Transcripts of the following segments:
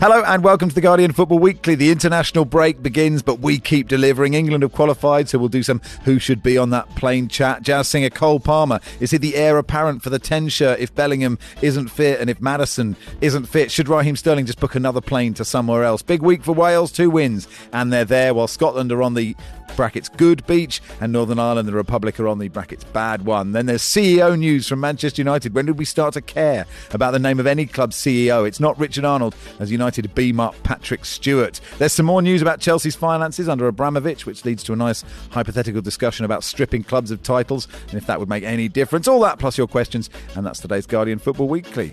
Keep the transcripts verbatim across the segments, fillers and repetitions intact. Hello and welcome to The Guardian Football Weekly. The international break begins, but we keep delivering. England have qualified, so we'll do some who should be on that plane chat. Jazz singer Cole Palmer, is he the heir apparent for the ten shirt if Bellingham isn't fit and if Maddison isn't fit? Should Raheem Sterling just book another plane to somewhere else? Big week for Wales, two wins and they're there, while Scotland are on the brackets good beach and Northern Ireland and the Republic are on the brackets bad one. Then there's C E O news from Manchester United. When did we start to care about the name of any club's C E O? It's not Richard Arnold as United to beam up Patrick Stewart. There's some more news about Chelsea's finances under Abramovich, which leads to a nice hypothetical discussion about stripping clubs of titles and if that would make any difference. All that plus your questions, and that's today's Guardian Football Weekly.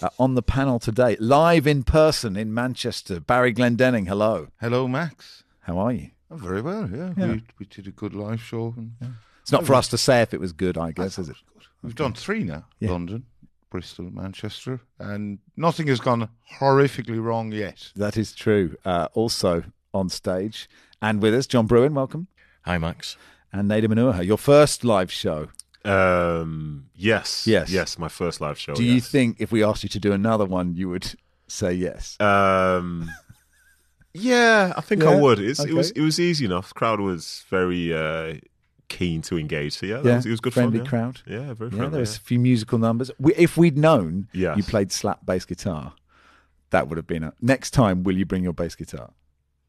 Uh, on the panel today, live in person in Manchester, Barry Glendenning. Hello. Hello, Max. How are you? I'm very well, yeah. yeah. We, we did a good live show. And, yeah. It's not for us to say if it was good, I guess, I is it? We've done three now, yeah. London, Bristol, Manchester, and nothing has gone horrifically wrong yet. That is true. Uh, also on stage and with us, John Brewin, welcome. Hi, Max. And Nedum Onuoha, your first live show. Um, yes. Yes. Yes, my first live show. Do yes. you think if we asked you to do another one, you would say yes? Um, yeah, I think yeah? I would. It's, okay. It was it was easy enough. The crowd was very... Uh, keen to engage, so yeah, yeah. That was, it was good friendly fun, yeah. crowd. Yeah, very friendly. Yeah, there was yeah. a few musical numbers. We, if we'd known yes. you played slap bass guitar, that would have been a... Next time, will you bring your bass guitar?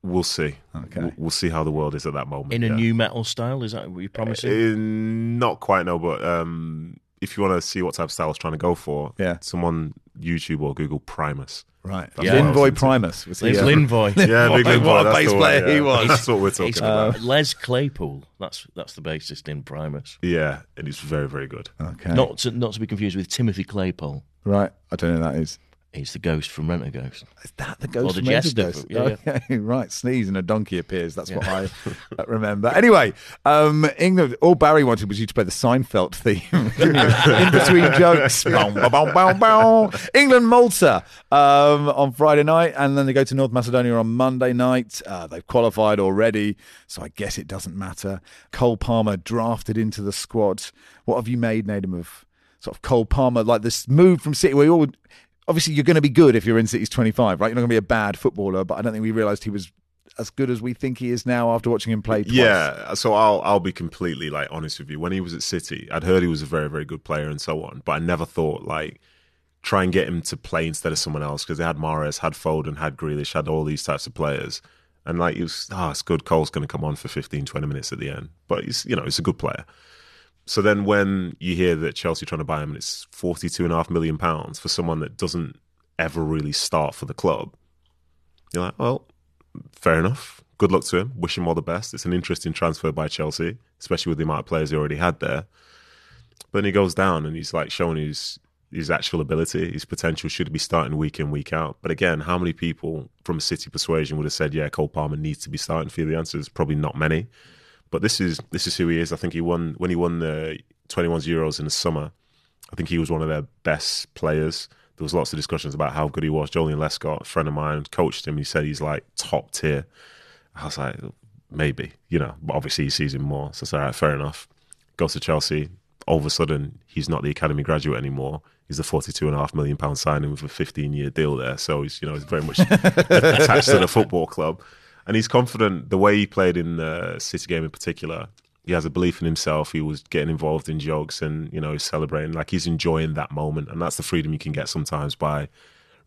We'll see. Okay, we'll, we'll see how the world is at that moment. In a yeah. new metal style, is that what you're promising? In, not quite, no. But um, if you want to see what type of style I was trying to go for, yeah. someone YouTube or Google Primus. Right, yeah. Linvoy Primus. Was he, uh, Linvoy, yeah, big Linvoy. What a bass player one, yeah. he was. That's what we're talking uh, about. Les Claypool. That's that's the bassist in Primus. Yeah, and he's very very good. Okay, not to, not to be confused with Timothy Claypole. Right, I don't know who that is. He's the ghost from Rent a Ghost. Is that the ghost? Or the from jester? Ghost? Yeah, okay, yeah. Right. Sneeze and a donkey appears. That's yeah. what I remember. Anyway, um, England. All Barry wanted was you to play the Seinfeld theme in between jokes. England, Malta um, on Friday night, and then they go to North Macedonia on Monday night. Uh, they've qualified already, so I guess it doesn't matter. Cole Palmer drafted into the squad. What have you made, Nedum, of sort of Cole Palmer? Like this move from City, where you all. Obviously, you're going to be good if you're in City's twenty-five, right? You're not going to be a bad footballer, but I don't think we realised he was as good as we think he is now after watching him play twice. Yeah, so I'll I'll be completely like honest with you. When he was at City, I'd heard he was a very, very good player and so on, but I never thought, like, try and get him to play instead of someone else, because they had Mahrez, had Foden, had Grealish, had all these types of players. And, like, it was, ah, oh, it's good, Cole's going to come on for fifteen, twenty minutes at the end. But, he's, you know, he's a good player. So then when you hear that Chelsea are trying to buy him and it's forty-two point five million pounds for someone that doesn't ever really start for the club, you're like, well, fair enough. Good luck to him. Wish him all the best. It's an interesting transfer by Chelsea, especially with the amount of players he already had there. But then he goes down and he's like showing his, his actual ability, his potential should be starting week in, week out. But again, how many people from City persuasion would have said, yeah, Cole Palmer needs to be starting for you? The answer is probably not many. But this is this is who he is. I think he won when he won the twenty-ones Euros in the summer. I think he was one of their best players. There was lots of discussions about how good he was. Jolyon Lescott, a friend of mine, coached him. He said he's like top tier. I was like, maybe, you know. But obviously he sees him more. So I said, all right, fair enough. Goes to Chelsea. All of a sudden, he's not the academy graduate anymore. He's a forty-two point five million pounds signing with a fifteen-year deal there. So he's, you know, he's very much attached to the football club. And he's confident. The way he played in the City game in particular, he has a belief in himself. He was getting involved in jokes and, you know, he's celebrating. Like, he's enjoying that moment. And that's the freedom you can get sometimes by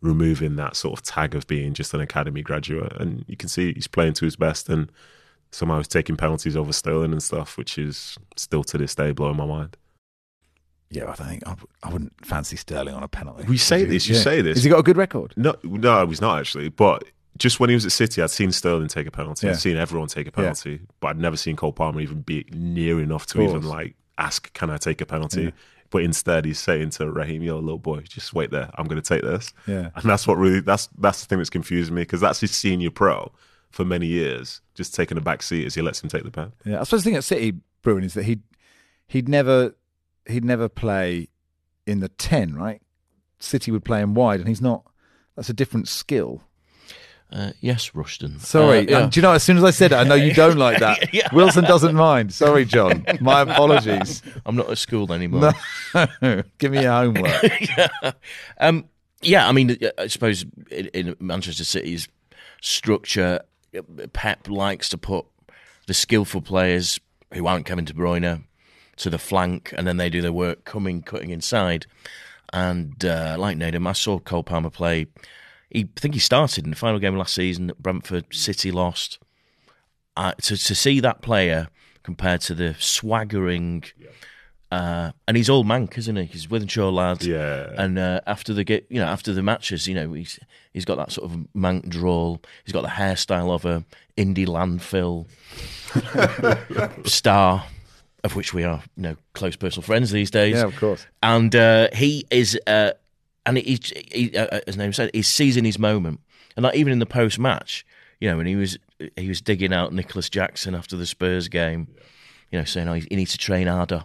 removing that sort of tag of being just an academy graduate. And you can see he's playing to his best and somehow he's taking penalties over Sterling and stuff, which is still to this day blowing my mind. Yeah, I think I, I wouldn't fancy Sterling on a penalty. We say you? this, you yeah. say this. Has he got a good record? No, no, he's not actually, but... Just when he was at City, I'd seen Sterling take a penalty. Yeah. I'd seen everyone take a penalty, yeah. but I'd never seen Cole Palmer even be near enough to even like ask, can I take a penalty? Yeah. But instead, he's saying to Raheem, yo, little boy, just wait there. I'm going to take this. Yeah. And that's what really, that's that's the thing that's confusing me, because that's his senior pro for many years, just taking a back seat as he lets him take the pen. Yeah, I suppose the thing at City, Brewin, is that he'd, he'd, never, he'd never play in the ten, right? City would play him wide, and he's not. That's a different skill. Uh, yes, Rushton. Sorry. Uh, yeah. Do you know, as soon as I said it, I know you don't like that. Yeah. Wilson doesn't mind. Sorry, John. My apologies. I'm not at school anymore. No. Give me your homework. yeah. Um, yeah, I mean, I suppose in, in Manchester City's structure, Pep likes to put the skillful players who aren't Kevin De Bruyne to the flank, and then they do their work coming, cutting inside. And uh, like Nedum, I saw Cole Palmer play. He, I think he started in the final game of last season at Brentford. City lost. Uh, to, to see that player compared to the swaggering, yeah. uh, and he's old Manc, isn't he? He's Wythenshawe lad. Yeah. And uh, after the get, you know, after the matches, you know, he's he's got that sort of Manc drawl. He's got the hairstyle of a indie landfill star, of which we are, you know, close personal friends these days. Yeah, of course. And uh, he is. Uh, And he, he, uh, as Nedum said, he's seizing his moment. And like even in the post-match, you know, when he was he was digging out Nicholas Jackson after the Spurs game, yeah. you know, saying, "Oh, he needs to train harder,"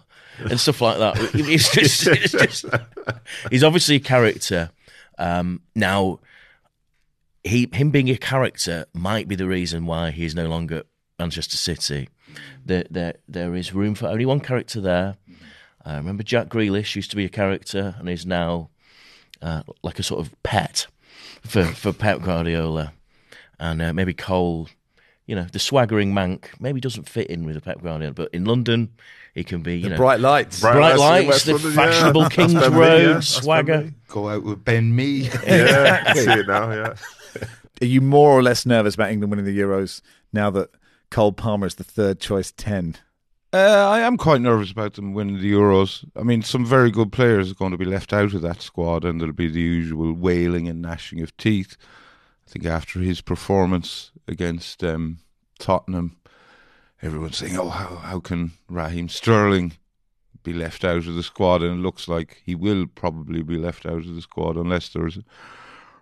and stuff like that. It's just, it's just, he's obviously a character. Um, now, he him being a character might be the reason why he is no longer at Manchester City. There, there, there is room for only one character there. I uh, remember Jack Grealish used to be a character and is now. Uh, like a sort of pet for, for Pep Guardiola. And uh, maybe Cole, you know, the swaggering Manc, maybe doesn't fit in with a Pep Guardiola, but in London, he can be, you the know... bright lights. Bright, bright lights, the London, fashionable yeah. King's Road, me, yeah. swagger. Go out with Ben Mee. Yeah, I see it now, yeah. Are you more or less nervous about England winning the Euros now that Cole Palmer is the third choice ten? Uh, I am quite nervous about them winning the Euros. I mean, some very good players are going to be left out of that squad, and there'll be the usual wailing and gnashing of teeth. I think after his performance against um, Tottenham, everyone's saying, oh, how, how can Raheem Sterling be left out of the squad? And it looks like he will probably be left out of the squad unless there's a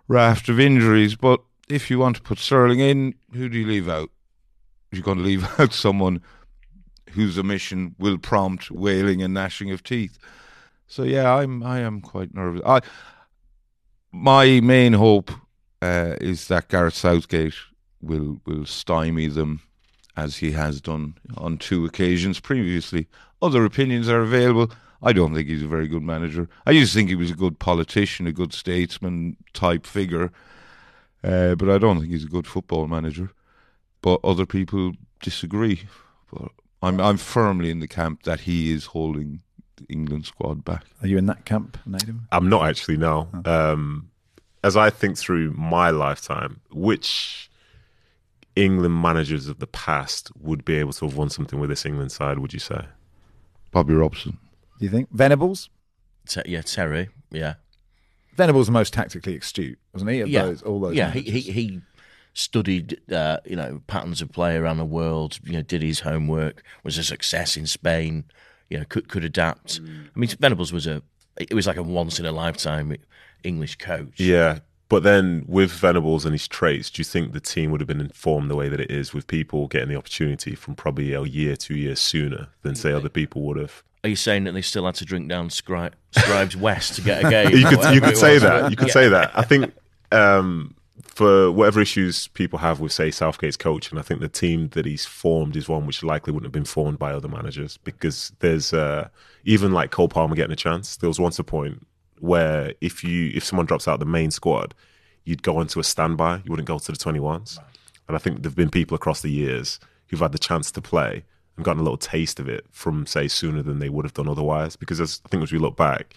raft of injuries. But if you want to put Sterling in, who do you leave out? You're going to leave out someone whose omission will prompt wailing and gnashing of teeth. So yeah, I'm I am quite nervous. I my main hope uh, is that Gareth Southgate will will stymie them, as he has done on two occasions previously. Other opinions are available. I don't think he's a very good manager. I used to think he was a good politician, a good statesman type figure, uh, but I don't think he's a good football manager. But other people disagree. But I'm I'm firmly in the camp that he is holding the England squad back. Are you in that camp, Nedum? I'm not actually, no. Oh. Um, as I think through my lifetime, which England managers of the past would be able to have won something with this England side, would you say? Bobby Robson. Do you think? Venables? Te- yeah, Terry, yeah. Venables was the most tactically astute, wasn't he? Of yeah. Those, all those yeah, he, he, he... studied, uh, you know, patterns of play around the world. You know, did his homework. Was a success in Spain. You know, could could adapt. Mm. I mean, Venables was a. It was like a once in a lifetime English coach. Yeah, but then with Venables and his traits, do you think the team would have been informed the way that it is, with people getting the opportunity from probably a year, two years sooner than say other people would have? Are you saying that they still had to drink down Scri- Scribes West to get a game? you could, you could say was. that. You could yeah. say that. I think. Um, For whatever issues people have with, say, Southgate's coaching, I think the team that he's formed is one which likely wouldn't have been formed by other managers, because there's uh, even like Cole Palmer getting a chance. There was once a point where if you if someone drops out of the main squad, you'd go onto a standby. You wouldn't go to the twenty-ones. And I think there've been people across the years who've had the chance to play and gotten a little taste of it from, say, sooner than they would have done otherwise. Because as, I think as we look back,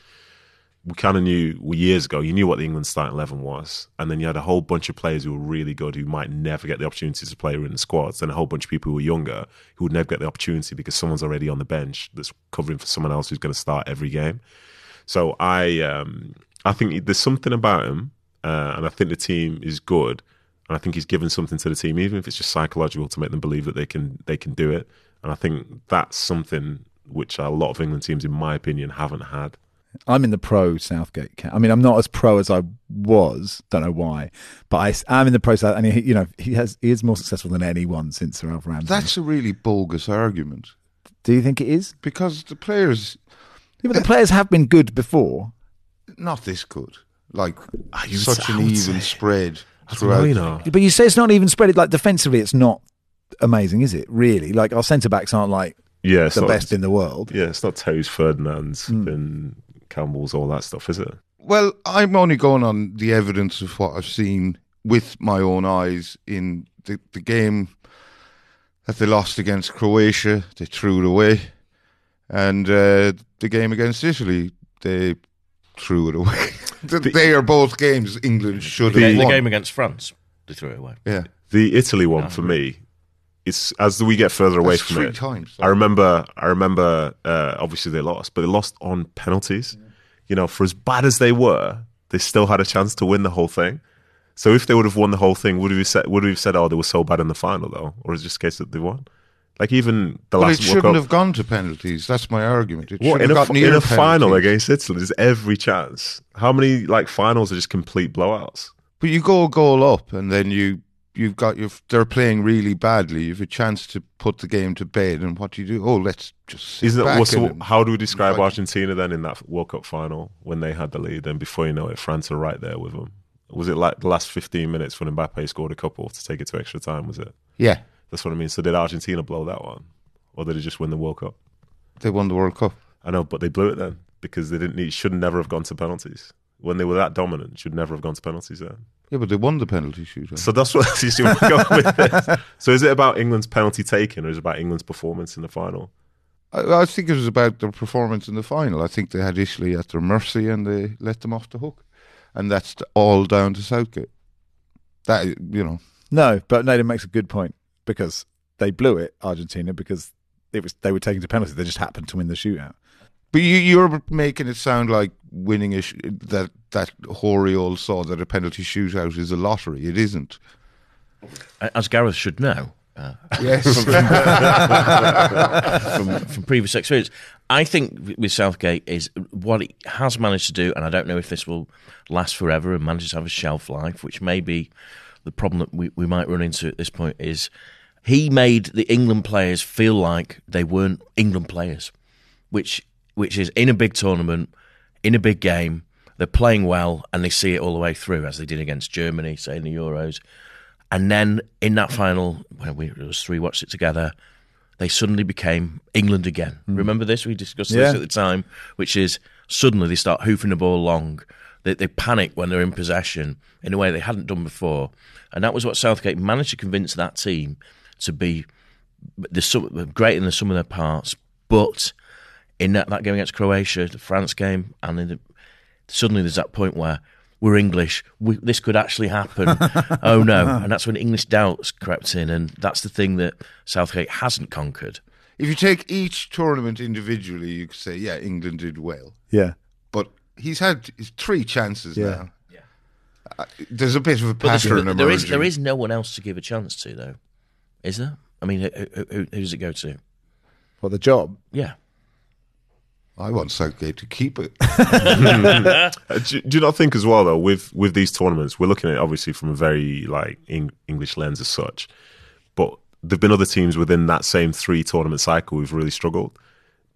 we kind of knew well, years ago, you knew what the England starting eleven was. And then you had a whole bunch of players who were really good who might never get the opportunity to play in the squads, and a whole bunch of people who were younger who would never get the opportunity because someone's already on the bench that's covering for someone else who's going to start every game. So I um, I think there's something about him, uh, and I think the team is good. And I think he's given something to the team, even if it's just psychological, to make them believe that they can they can do it. And I think that's something which a lot of England teams, in my opinion, haven't had. I'm in the pro Southgate camp. I mean, I'm not as pro as I was. Don't know why, but I am in the pro. And he, you know, he has he is more successful than anyone since Sir Alf Ramsey. That's a really bogus argument. Do you think it is? Because the players, Yeah, but the players have been good before. Not this good. Like, you such an even spread throughout. But you say it's not even spread. Like, defensively, it's not amazing, is it? Really? Like, our centre-backs aren't, like, yeah, the not, best in the world. Yeah, it's not Toes, Ferdinand's mm. and Campbell's, all that stuff, is it? Well, I'm only going on the evidence of what I've seen with my own eyes in the, the game that they lost against Croatia. They threw it away. And uh, the game against Italy, they threw it away. the, they are both games England should the, have won. The game against France, they threw it away. Yeah, the Italy one no. for me. It's as we get further away That's from three it. Times, I remember. I remember. Uh, obviously, they lost, but they lost on penalties. Yeah. You know, for as bad as they were, they still had a chance to win the whole thing. So if they would have won the whole thing, would we have said, would we have said, "Oh, they were so bad in the final, though," or is it just a case that they won? Like even the well, last. But it shouldn't have gone to penalties. That's my argument. It well, in have a, got near in a final against Italy, there's every chance. How many like finals are just complete blowouts? But you go a goal up, and then you you've got your. They're playing really badly. You've a chance to put the game to bed, and what do you do? Oh, let's just. Sit Isn't back it, so, and, how do we describe like, Argentina then in that World Cup final when they had the lead, and before you know it, France are right there with them? Was it like the last fifteen minutes when Mbappe scored a couple to take it to extra time? Was it? Yeah. That's what I mean. So did Argentina blow that one? Or did they just win the World Cup? They won the World Cup. I know, but they blew it then because they didn't need, should never have gone to penalties. When they were that dominant, should never have gone to penalties then. Yeah, but they won the penalty shootout. So that's what you see going with this. So is it about England's penalty taking or is it about England's performance in the final? I, I think it was about their performance in the final. I think they had Italy at their mercy and they let them off the hook. And that's all down to Southgate. That, you know. No, but Nedum makes a good point. Because they blew it, Argentina, because it was they were taken to penalties. They just happened to win the shootout. But you, you're making it sound like winning a sh- that that hoary old saw that a penalty shootout is a lottery. It isn't. As Gareth should know. Uh, yes. from, from, from previous experience. I think with Southgate is what he has managed to do, and I don't know if this will last forever and manages to have a shelf life, which may be the problem that we, we might run into at this point is he made the England players feel like they weren't England players, which which is in a big tournament, in a big game, they're playing well and they see it all the way through, as they did against Germany, say in the Euros. And then in that final, when we us three watched it together, they suddenly became England again. Mm. Remember this? We discussed yeah. this at the time, which is suddenly they start hoofing the ball long. They, they panic when they're in possession in a way they hadn't done before. And that was what Southgate managed to convince that team to be the, great in the sum of their parts. But in that, that game against Croatia, the France game, and in the, suddenly there's that point where we're English. We, this could actually happen. Oh, no. And that's when English doubts crept in. And that's the thing that Southgate hasn't conquered. If you take each tournament individually, you could say, yeah, England did well. Yeah. But he's had three chances yeah. now. Yeah. Uh, there's a bit of a pattern emerging. There is, there is no one else to give a chance to, though, is there? I mean, who, who, who does it go to? Well, the job. Yeah. I want Southgate to keep it. do, do you not think as well, though, with, with these tournaments, we're looking at it obviously from a very like in, English lens as such, but there have been other teams within that same three-tournament cycle who've really struggled.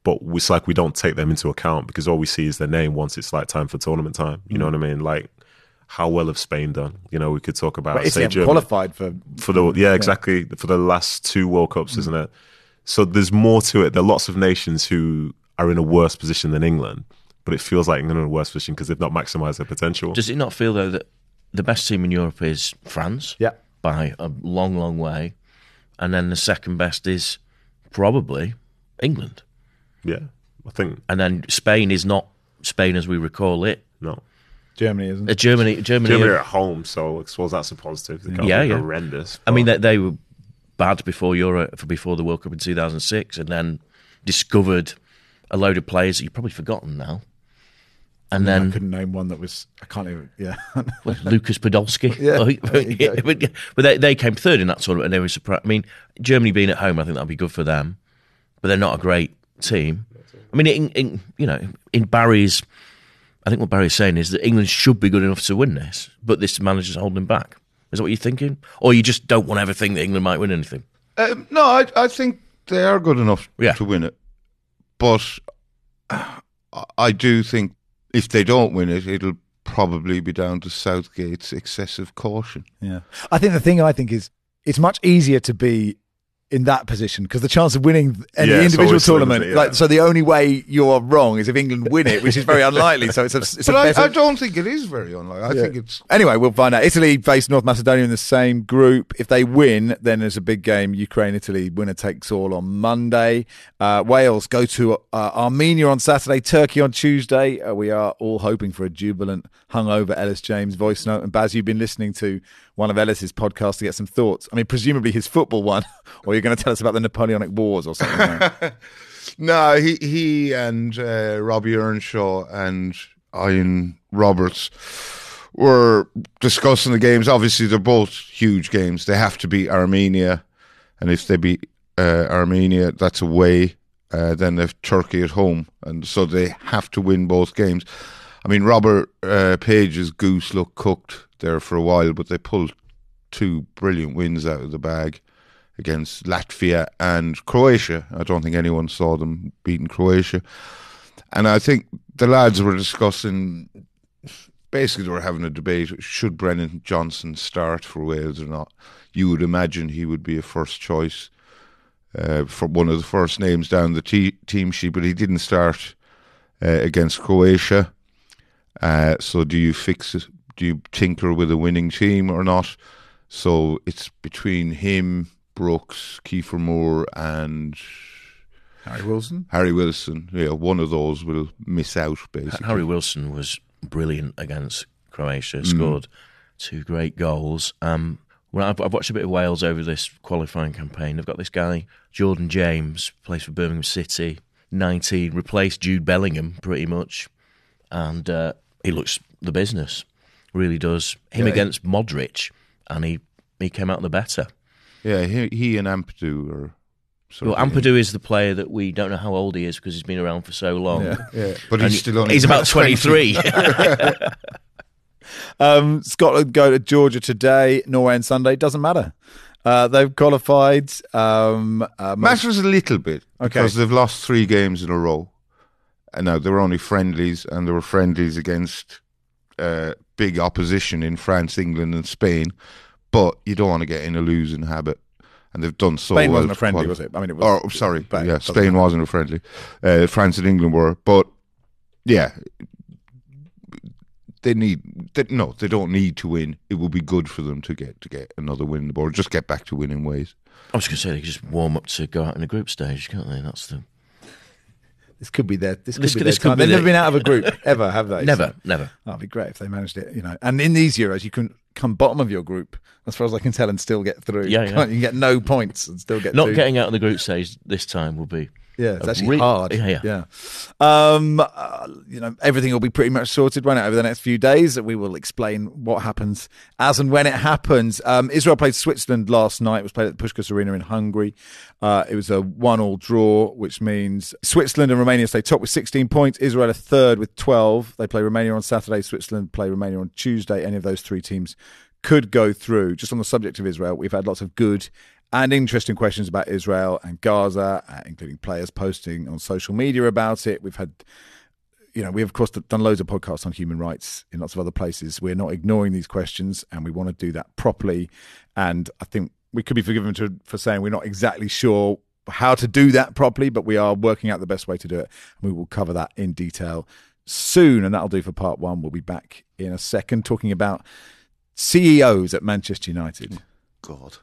But it's like we don't take them into account because all we see is their name once it's like time for tournament time. You mm. know what I mean? Like, how well have Spain done? You know, we could talk about... But if say, they Germany, qualified for... for the Yeah, yeah. exactly. For the last two World Cups, mm. isn't it? So there's more to it. There are lots of nations who are in a worse position than England, but it feels like England are in a worse position because they've not maximised their potential. Does it not feel, though, that the best team in Europe is France? Yeah. By a long, long way. And then the second best is probably England. Yeah, I think, and then Spain is not Spain as we recall it. No, Germany isn't. Uh, Germany, Germany, Germany are at home, so I suppose that's a positive. They yeah, yeah, horrendous. But. I mean, they, they were bad before Euro, before the World Cup in two thousand six, and then discovered a load of players that you've probably forgotten now. And yeah, then I couldn't name one that was. I can't even. Yeah, well, Lucas Podolski. yeah, yeah, but, but they they came third in that tournament, and they were surprised. I mean, Germany being at home, I think that'll be good for them, but they're not a great team. I mean, in, in, you know, in Barry's, I think what Barry's saying is that England should be good enough to win this, but this manager's holding back. Is that what you're thinking? Or you just don't want to ever think that England might win anything? Um, no, I, I think they are good enough yeah. to win it. But I do think if they don't win it, it'll probably be down to Southgate's excessive caution. Yeah, I think the thing I think is it's much easier to be in that position because the chance of winning any yeah, individual tournament, it, yeah. like so, the only way you're wrong is if England win it, which is very unlikely. So it's a. It's but a I, better... I don't think it is very unlikely. I yeah. think it's anyway. We'll find out. Italy face North Macedonia in the same group. If they win, then there's a big game. Ukraine, Italy, winner takes all on Monday. Uh, Wales go to uh, Armenia on Saturday. Turkey on Tuesday. Uh, we are all hoping for a jubilant, hungover Ellis James voice note. And Baz, you've been listening to one of Ellis's podcasts to get some thoughts. I mean, presumably his football one, or you're going to tell us about the Napoleonic Wars or something. Right? No, he he and uh, Robbie Earnshaw and Ian Roberts were discussing the games. Obviously, they're both huge games. They have to beat Armenia, and if they beat uh, Armenia, that's away. Uh, then they've Turkey at home, and so they have to win both games. I mean, Robert uh, Page's goose looked cooked there for a while, but they pulled two brilliant wins out of the bag against Latvia and Croatia. I don't think anyone saw them beating Croatia. And I think the lads were discussing, basically they were having a debate, should Brennan Johnson start for Wales or not? You would imagine he would be a first choice uh, for one of the first names down the te- team sheet, but he didn't start uh, against Croatia. Uh, so do you fix it? Do you tinker with a winning team or not? So it's between him, Brooks, Kiefer Moore and Harry Wilson. Harry Wilson. Yeah, one of those will miss out, basically. Harry Wilson was brilliant against Croatia, scored mm. two great goals. Um, well, I've, I've watched a bit of Wales over this qualifying campaign. They've got this guy, Jordan James, plays for Birmingham City, nineteen, replaced Jude Bellingham pretty much, and uh, he looks the business. Really does. Him yeah, against he, Modric, and he, he came out the better. Yeah, he, he and Ampadu are... Well, Ampadu is the player that we don't know how old he is because he's been around for so long. Yeah, yeah. But he's still on. He's about twenty-three. um, Scotland go to Georgia today, Norway on Sunday. Doesn't matter. Uh, they've qualified. Um, uh, Matters a little bit okay. because they've lost three games in a row. And no, they were only friendlies, and there were friendlies against... Uh, big opposition in France, England and Spain, but you don't want to get in a losing habit, and they've done so well. Spain wasn't a friendly, was it? I mean, it was. Oh, sorry, yeah, Spain wasn't a friendly. Uh, France and England were, but yeah, they need. They, no, they don't need to win. It will be good for them to get to get another win, or just get back to winning ways. I was going to say they could just warm up to go out in a group stage, can't they? That's the. This could be their. This could this, be their this time. Could be They've never been out of a group ever, have they? Never, so, never. That'd be great if they managed it, you know. And in these Euros, you can come bottom of your group, as far as I can tell, and still get through. Yeah, yeah. You can get no points and still get. Not through. Getting out of the group stage this time will be. Yeah, it's actually re- hard. Yeah, yeah. yeah. Um, uh, you know, everything will be pretty much sorted, won't it, over the next few days? We will explain what happens as and when it happens. Um, Israel played Switzerland last night. It was played at the Pushkas Arena in Hungary. Uh, it was a one-all draw, which means Switzerland and Romania stay top with sixteen points. Israel are third with twelve. They play Romania on Saturday. Switzerland play Romania on Tuesday. Any of those three teams could go through. Just on the subject of Israel, we've had lots of good and interesting questions about Israel and Gaza, including players posting on social media about it. We've had, you know, we have, of course, done loads of podcasts on human rights in lots of other places. We're not ignoring these questions, and we want to do that properly. And I think we could be forgiven to, for saying we're not exactly sure how to do that properly, but we are working out the best way to do it. And we will cover that in detail soon. And that'll do for part one. We'll be back in a second talking about C E Os at Manchester United. God.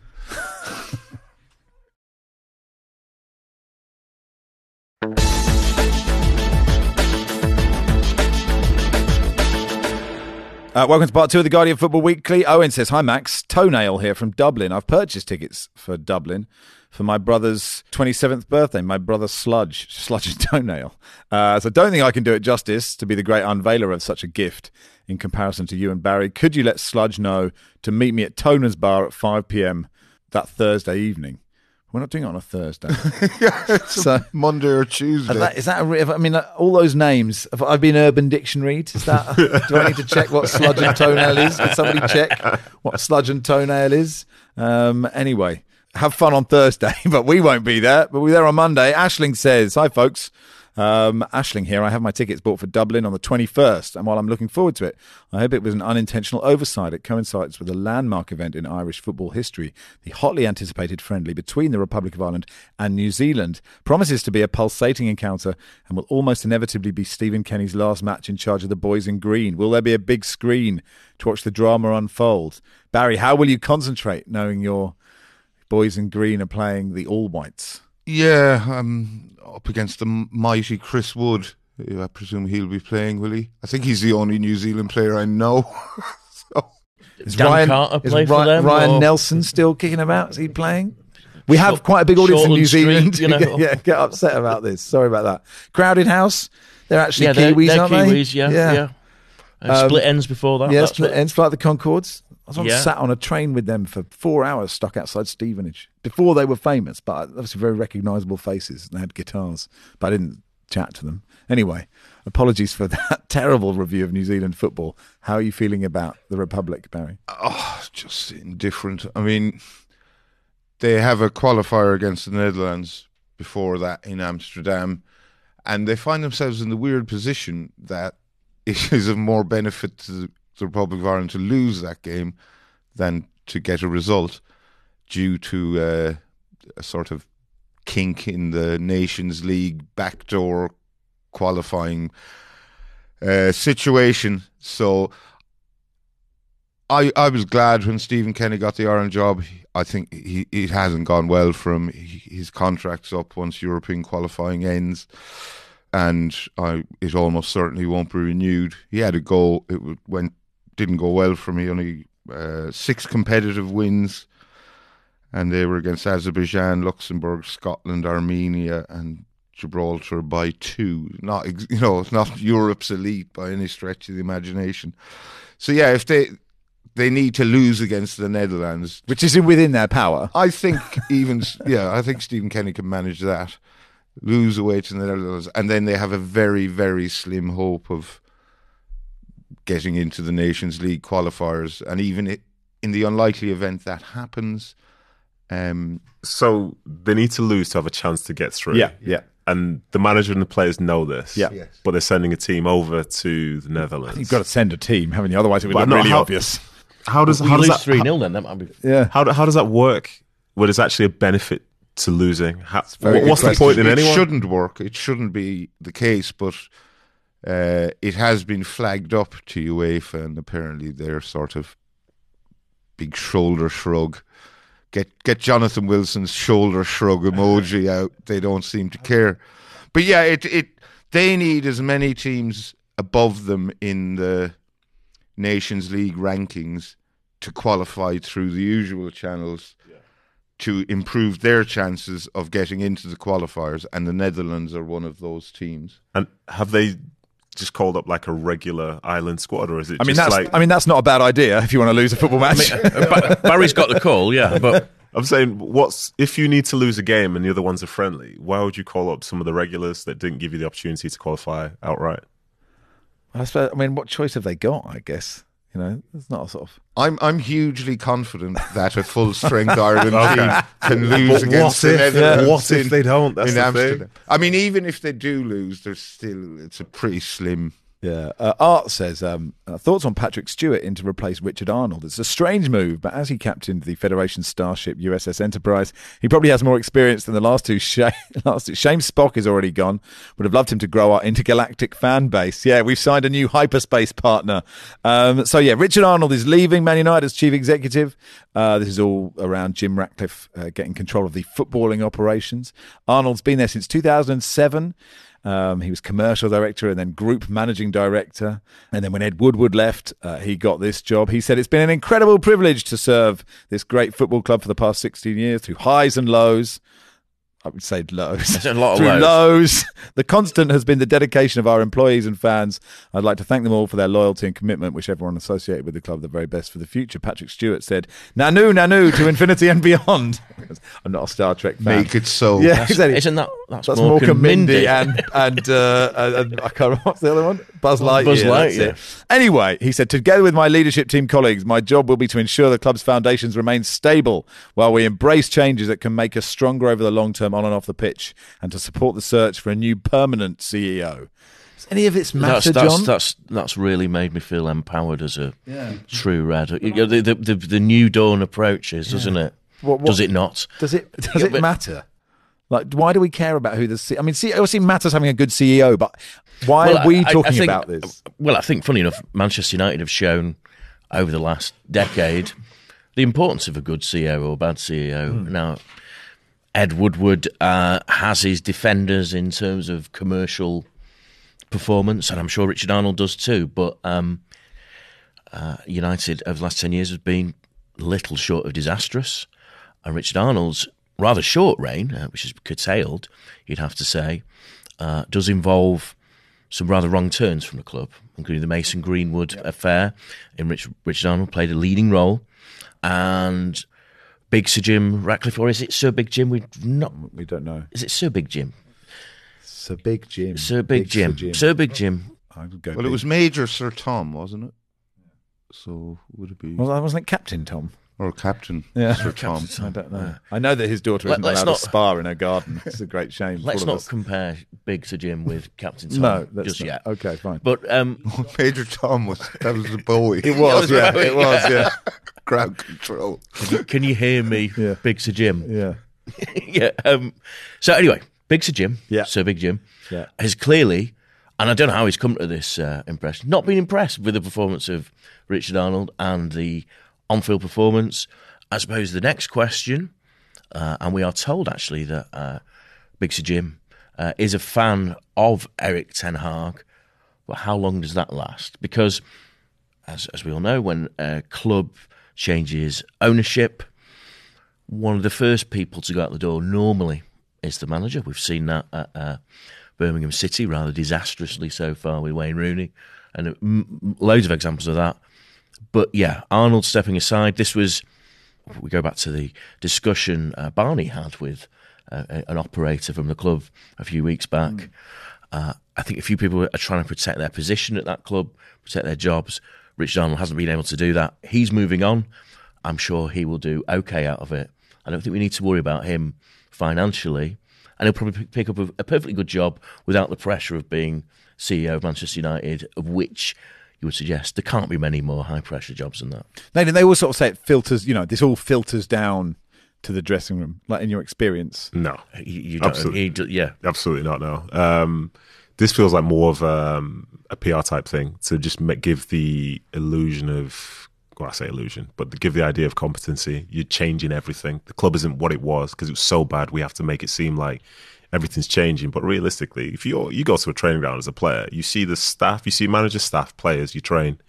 Uh, welcome to part two of the Guardian Football Weekly. Owen says, hi Max, Toenail here from Dublin. I've purchased tickets for Dublin for my brother's twenty-seventh birthday, my brother Sludge, Sludge and Toenail. Uh, so I don't think I can do it justice to be the great unveiler of such a gift in comparison to you and Barry. Could you let Sludge know to meet me at Tona's Bar at five p.m. that Thursday evening? We're not doing it on a Thursday. Yeah, it's so, a Monday or Tuesday. That, is that? A, I mean, all those names. Have I been Urban Dictionary? Is that? Do I need to check what Sludge and Toenail is? Can somebody check what Sludge and Toenail is? Um, anyway, have fun on Thursday, but we won't be there. But we're there on Monday. Ashling says, "Hi, folks. Um, Ashling here, I have my tickets bought for Dublin on the twenty-first, and while I'm looking forward to it, I hope it was an unintentional oversight. It coincides with a landmark event in Irish football history, the hotly anticipated friendly between the Republic of Ireland and New Zealand. Promises to be a pulsating encounter and will almost inevitably be Stephen Kenny's last match in charge of the boys in green. Will there be a big screen to watch the drama unfold? Barry, how will you concentrate knowing your boys in green are playing the All Whites? Yeah, I'm up against the mighty Chris Wood. I presume he'll be playing, will he? I think he's the only New Zealand player I know. So, is Dan Ryan, Carter is play Ryan, for them, Ryan or... Nelson still kicking about? Is he playing? We have quite a big audience Shortland in New Zealand. Street, you know. yeah, get upset about this. Sorry about that. Crowded House. They're actually yeah, they're, Kiwis, they're aren't Kiwis, they? Kiwis, yeah, yeah. yeah. And um, Split Ends before that. Yeah, Split it. Ends, like the Concords. I was on, yeah. sat on a train with them for four hours, stuck outside Stevenage. Before they were famous, but obviously very recognisable faces. They had guitars, but I didn't chat to them. Anyway, apologies for that terrible review of New Zealand football. How are you feeling about the Republic, Barry? Oh, just indifferent. I mean, they have a qualifier against the Netherlands before that in Amsterdam, and they find themselves in the weird position that it is of more benefit to the the Republic of Ireland to lose that game than to get a result due to uh, a sort of kink in the Nations League backdoor qualifying uh, situation. So I I was glad when Stephen Kenny got the Ireland job. I think he, it hasn't gone well for him. He, his contract's up once European qualifying ends. And I, it almost certainly won't be renewed. He had a go. It went didn't go well for me. Only uh, six competitive wins, and they were against Azerbaijan, Luxembourg, Scotland, Armenia, and Gibraltar by two. Not you know, it's not Europe's elite by any stretch of the imagination. So yeah, if they they need to lose against the Netherlands, which is within their power, I think. Even yeah, I think Stephen Kenny can manage that. Lose away to the Netherlands, and then they have a very, very slim hope of getting into the Nations League qualifiers. And even it, in the unlikely event that happens, um, so they need to lose to have a chance to get through. Yeah, yeah. And the manager and the players know this. Yeah, yes. But they're sending a team over to the Netherlands. You've got to send a team, haven't you? Otherwise, it would but look really how, obvious. How does we how does lose three nil? Then that might be. Yeah. How how does that work? Where there's actually a benefit to losing. What's the point in anyone? It shouldn't work. It shouldn't be the case, but uh, it has been flagged up to UEFA, and apparently they're sort of big shoulder shrug. Get get Jonathan Wilson's shoulder shrug emoji out. They don't seem to care. But yeah, it it they need as many teams above them in the Nations League rankings to qualify through the usual channels to improve their chances of getting into the qualifiers, and the Netherlands are one of those teams. And have they just called up like a regular Ireland squad, or is it I mean, just that's, like... I mean, that's not a bad idea if you want to lose a football match. I mean, Barry's got the call, yeah, but... I'm saying, what's if you need to lose a game and the other ones are friendly, why would you call up some of the regulars that didn't give you the opportunity to qualify outright? I suppose, I mean, what choice have they got, I guess? You know, it's not a sort of. I'm I'm hugely confident that a full strength Ireland team can lose but against the Netherlands. Yeah. What if they don't? That's in the Amsterdam. Thing. I mean, even if they do lose, there's still it's a pretty slim. Yeah, uh, Art says um, thoughts on Patrick Stewart in to replace Richard Arnold. It's a strange move, but as he captained the Federation Starship U S S Enterprise, he probably has more experience than the last two. Sh- last two. Shame Spock is already gone. Would have loved him to grow our intergalactic fan base. Yeah, we've signed a new hyperspace partner. Um, so yeah, Richard Arnold is leaving Man United as chief executive. Uh, this is all around Jim Ratcliffe uh, getting control of the footballing operations. Arnold's been there since two thousand seven. Um, he was commercial director and then group managing director. And then when Ed Woodward left, uh, he got this job. He said, it's been an incredible privilege to serve this great football club for the past sixteen years through highs and lows. I would say lows. A lot of Through lows. lows. The constant has been the dedication of our employees and fans. I'd like to thank them all for their loyalty and commitment. Wish everyone associated with the club the very best for the future. Patrick Stewart said, Nanu, Nanu, to infinity and beyond. I'm not a Star Trek fan. Make it so. Yeah, that's, exactly. Isn't that that's, that's Morecambe Mindy and, and, uh, and, and I can't remember what's the other one? Buzz Lightyear. Buzz Lightyear. Anyway, he said, together with my leadership team colleagues, my job will be to ensure the club's foundations remain stable while we embrace changes that can make us stronger over the long term. on and off the pitch, and to support the search for a new permanent C E O. Does any of it's matter, that's, that's, John? That's, that's really made me feel empowered as a yeah. true rad. You know, the, the, the, the new dawn approaches, yeah. doesn't it? What, what, does it not? Does it, does it matter? Like, why do we care about who the C E O... I mean, it obviously matters having a good C E O, but why well, are we I, talking I think, about this? Well, I think, funny enough, Manchester United have shown over the last decade the importance of a good C E O or a bad C E O. Mm. Now, Ed Woodward uh, has his defenders in terms of commercial performance, and I'm sure Richard Arnold does too, but um, uh, United over the last ten years has been little short of disastrous, and Richard Arnold's rather short reign, uh, which is curtailed, you'd have to say, uh, does involve some rather wrong turns from the club, including the Mason Greenwood yep. affair, in which Richard Arnold played a leading role, and Big Sir Jim Ratcliffe, or is it Sir Big Jim? We not. We don't know. Is it Sir Big Jim? Sir Big Jim. Sir Big, Big Jim. Sir Jim. Sir Big Jim. I would go well, big. It was Major Sir Tom, wasn't it? So would it be? Well, wasn't it Captain Tom? Or Captain yeah. Sir Tom. I don't know. Yeah. I know that his daughter isn't allowed not, a spa in her garden. It's a great shame. Let's not us. compare Big Sir Jim with Captain Tom no, that's just not. yet. Okay, fine. But um, Major Tom was that was the boy. It was, yeah. Right. It was, yeah. Crowd control. Can you, can you hear me, yeah. Big Sir Jim? Yeah. yeah. Um, so anyway, Big Sir Jim, yeah. Sir Big Jim, yeah. has clearly, and I don't know how he's come to this uh, impression, not been impressed with the performance of Richard Arnold and the on-field performance. I suppose the next question, uh, and we are told actually that uh, Big Sir Jim uh, is a fan of Erik ten Hag, but how long does that last? Because, as as we all know, when a club changes ownership, one of the first people to go out the door normally is the manager. We've seen that at uh, Birmingham City, rather disastrously so far with Wayne Rooney, and m- loads of examples of that. But yeah, Arnold stepping aside. This was, we go back to the discussion uh, Barney had with uh, a, an operator from the club a few weeks back. Mm. Uh, I think a few people are trying to protect their position at that club, protect their jobs. Richard Arnold hasn't been able to do that. He's moving on. I'm sure he will do okay out of it. I don't think we need to worry about him financially, and he'll probably pick up a, a perfectly good job without the pressure of being C E O of Manchester United, of which you would suggest there can't be many more high-pressure jobs than that. They, they all sort of say it filters, you know, this all filters down to the dressing room, like in your experience. No. You, you don't, absolutely. You do, yeah. Absolutely not, no. Um, this feels like more of um, a P R type thing to just make, give the illusion of, well, I say illusion, but give the idea of competency. You're changing everything. The club isn't what it was because it was so bad. We have to make it seem like everything's changing. But realistically, if you you go to a training ground as a player, you see the staff, you see manager, staff, players, you train,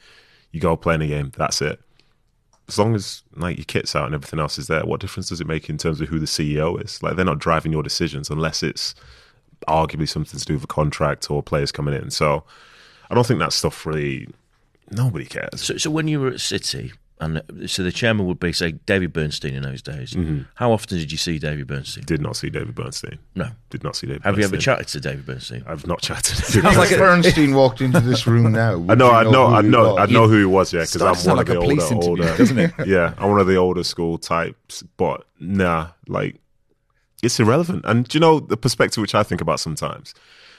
you go play in a game, that's it. As long as like your kit's out and everything else is there, what difference does it make in terms of who the C E O is? Like, they're not driving your decisions unless it's arguably something to do with a contract or players coming in. So I don't think that stuff really, nobody cares. So, so when you were at City, and so the chairman would be, say, David Bernstein in those days. Mm-hmm. How often did you see David Bernstein? Did not see David Bernstein. No. Did not see David Have Bernstein. Have you ever chatted to David Bernstein? I've not chatted to David Bernstein. If Bernstein walked into this room now, I know, I know, I know, I know who he was, yeah, because I'm one like of the older, older, doesn't it? Yeah, I'm one of the older school types, but nah, like, it's irrelevant. And do you know the perspective which I think about sometimes?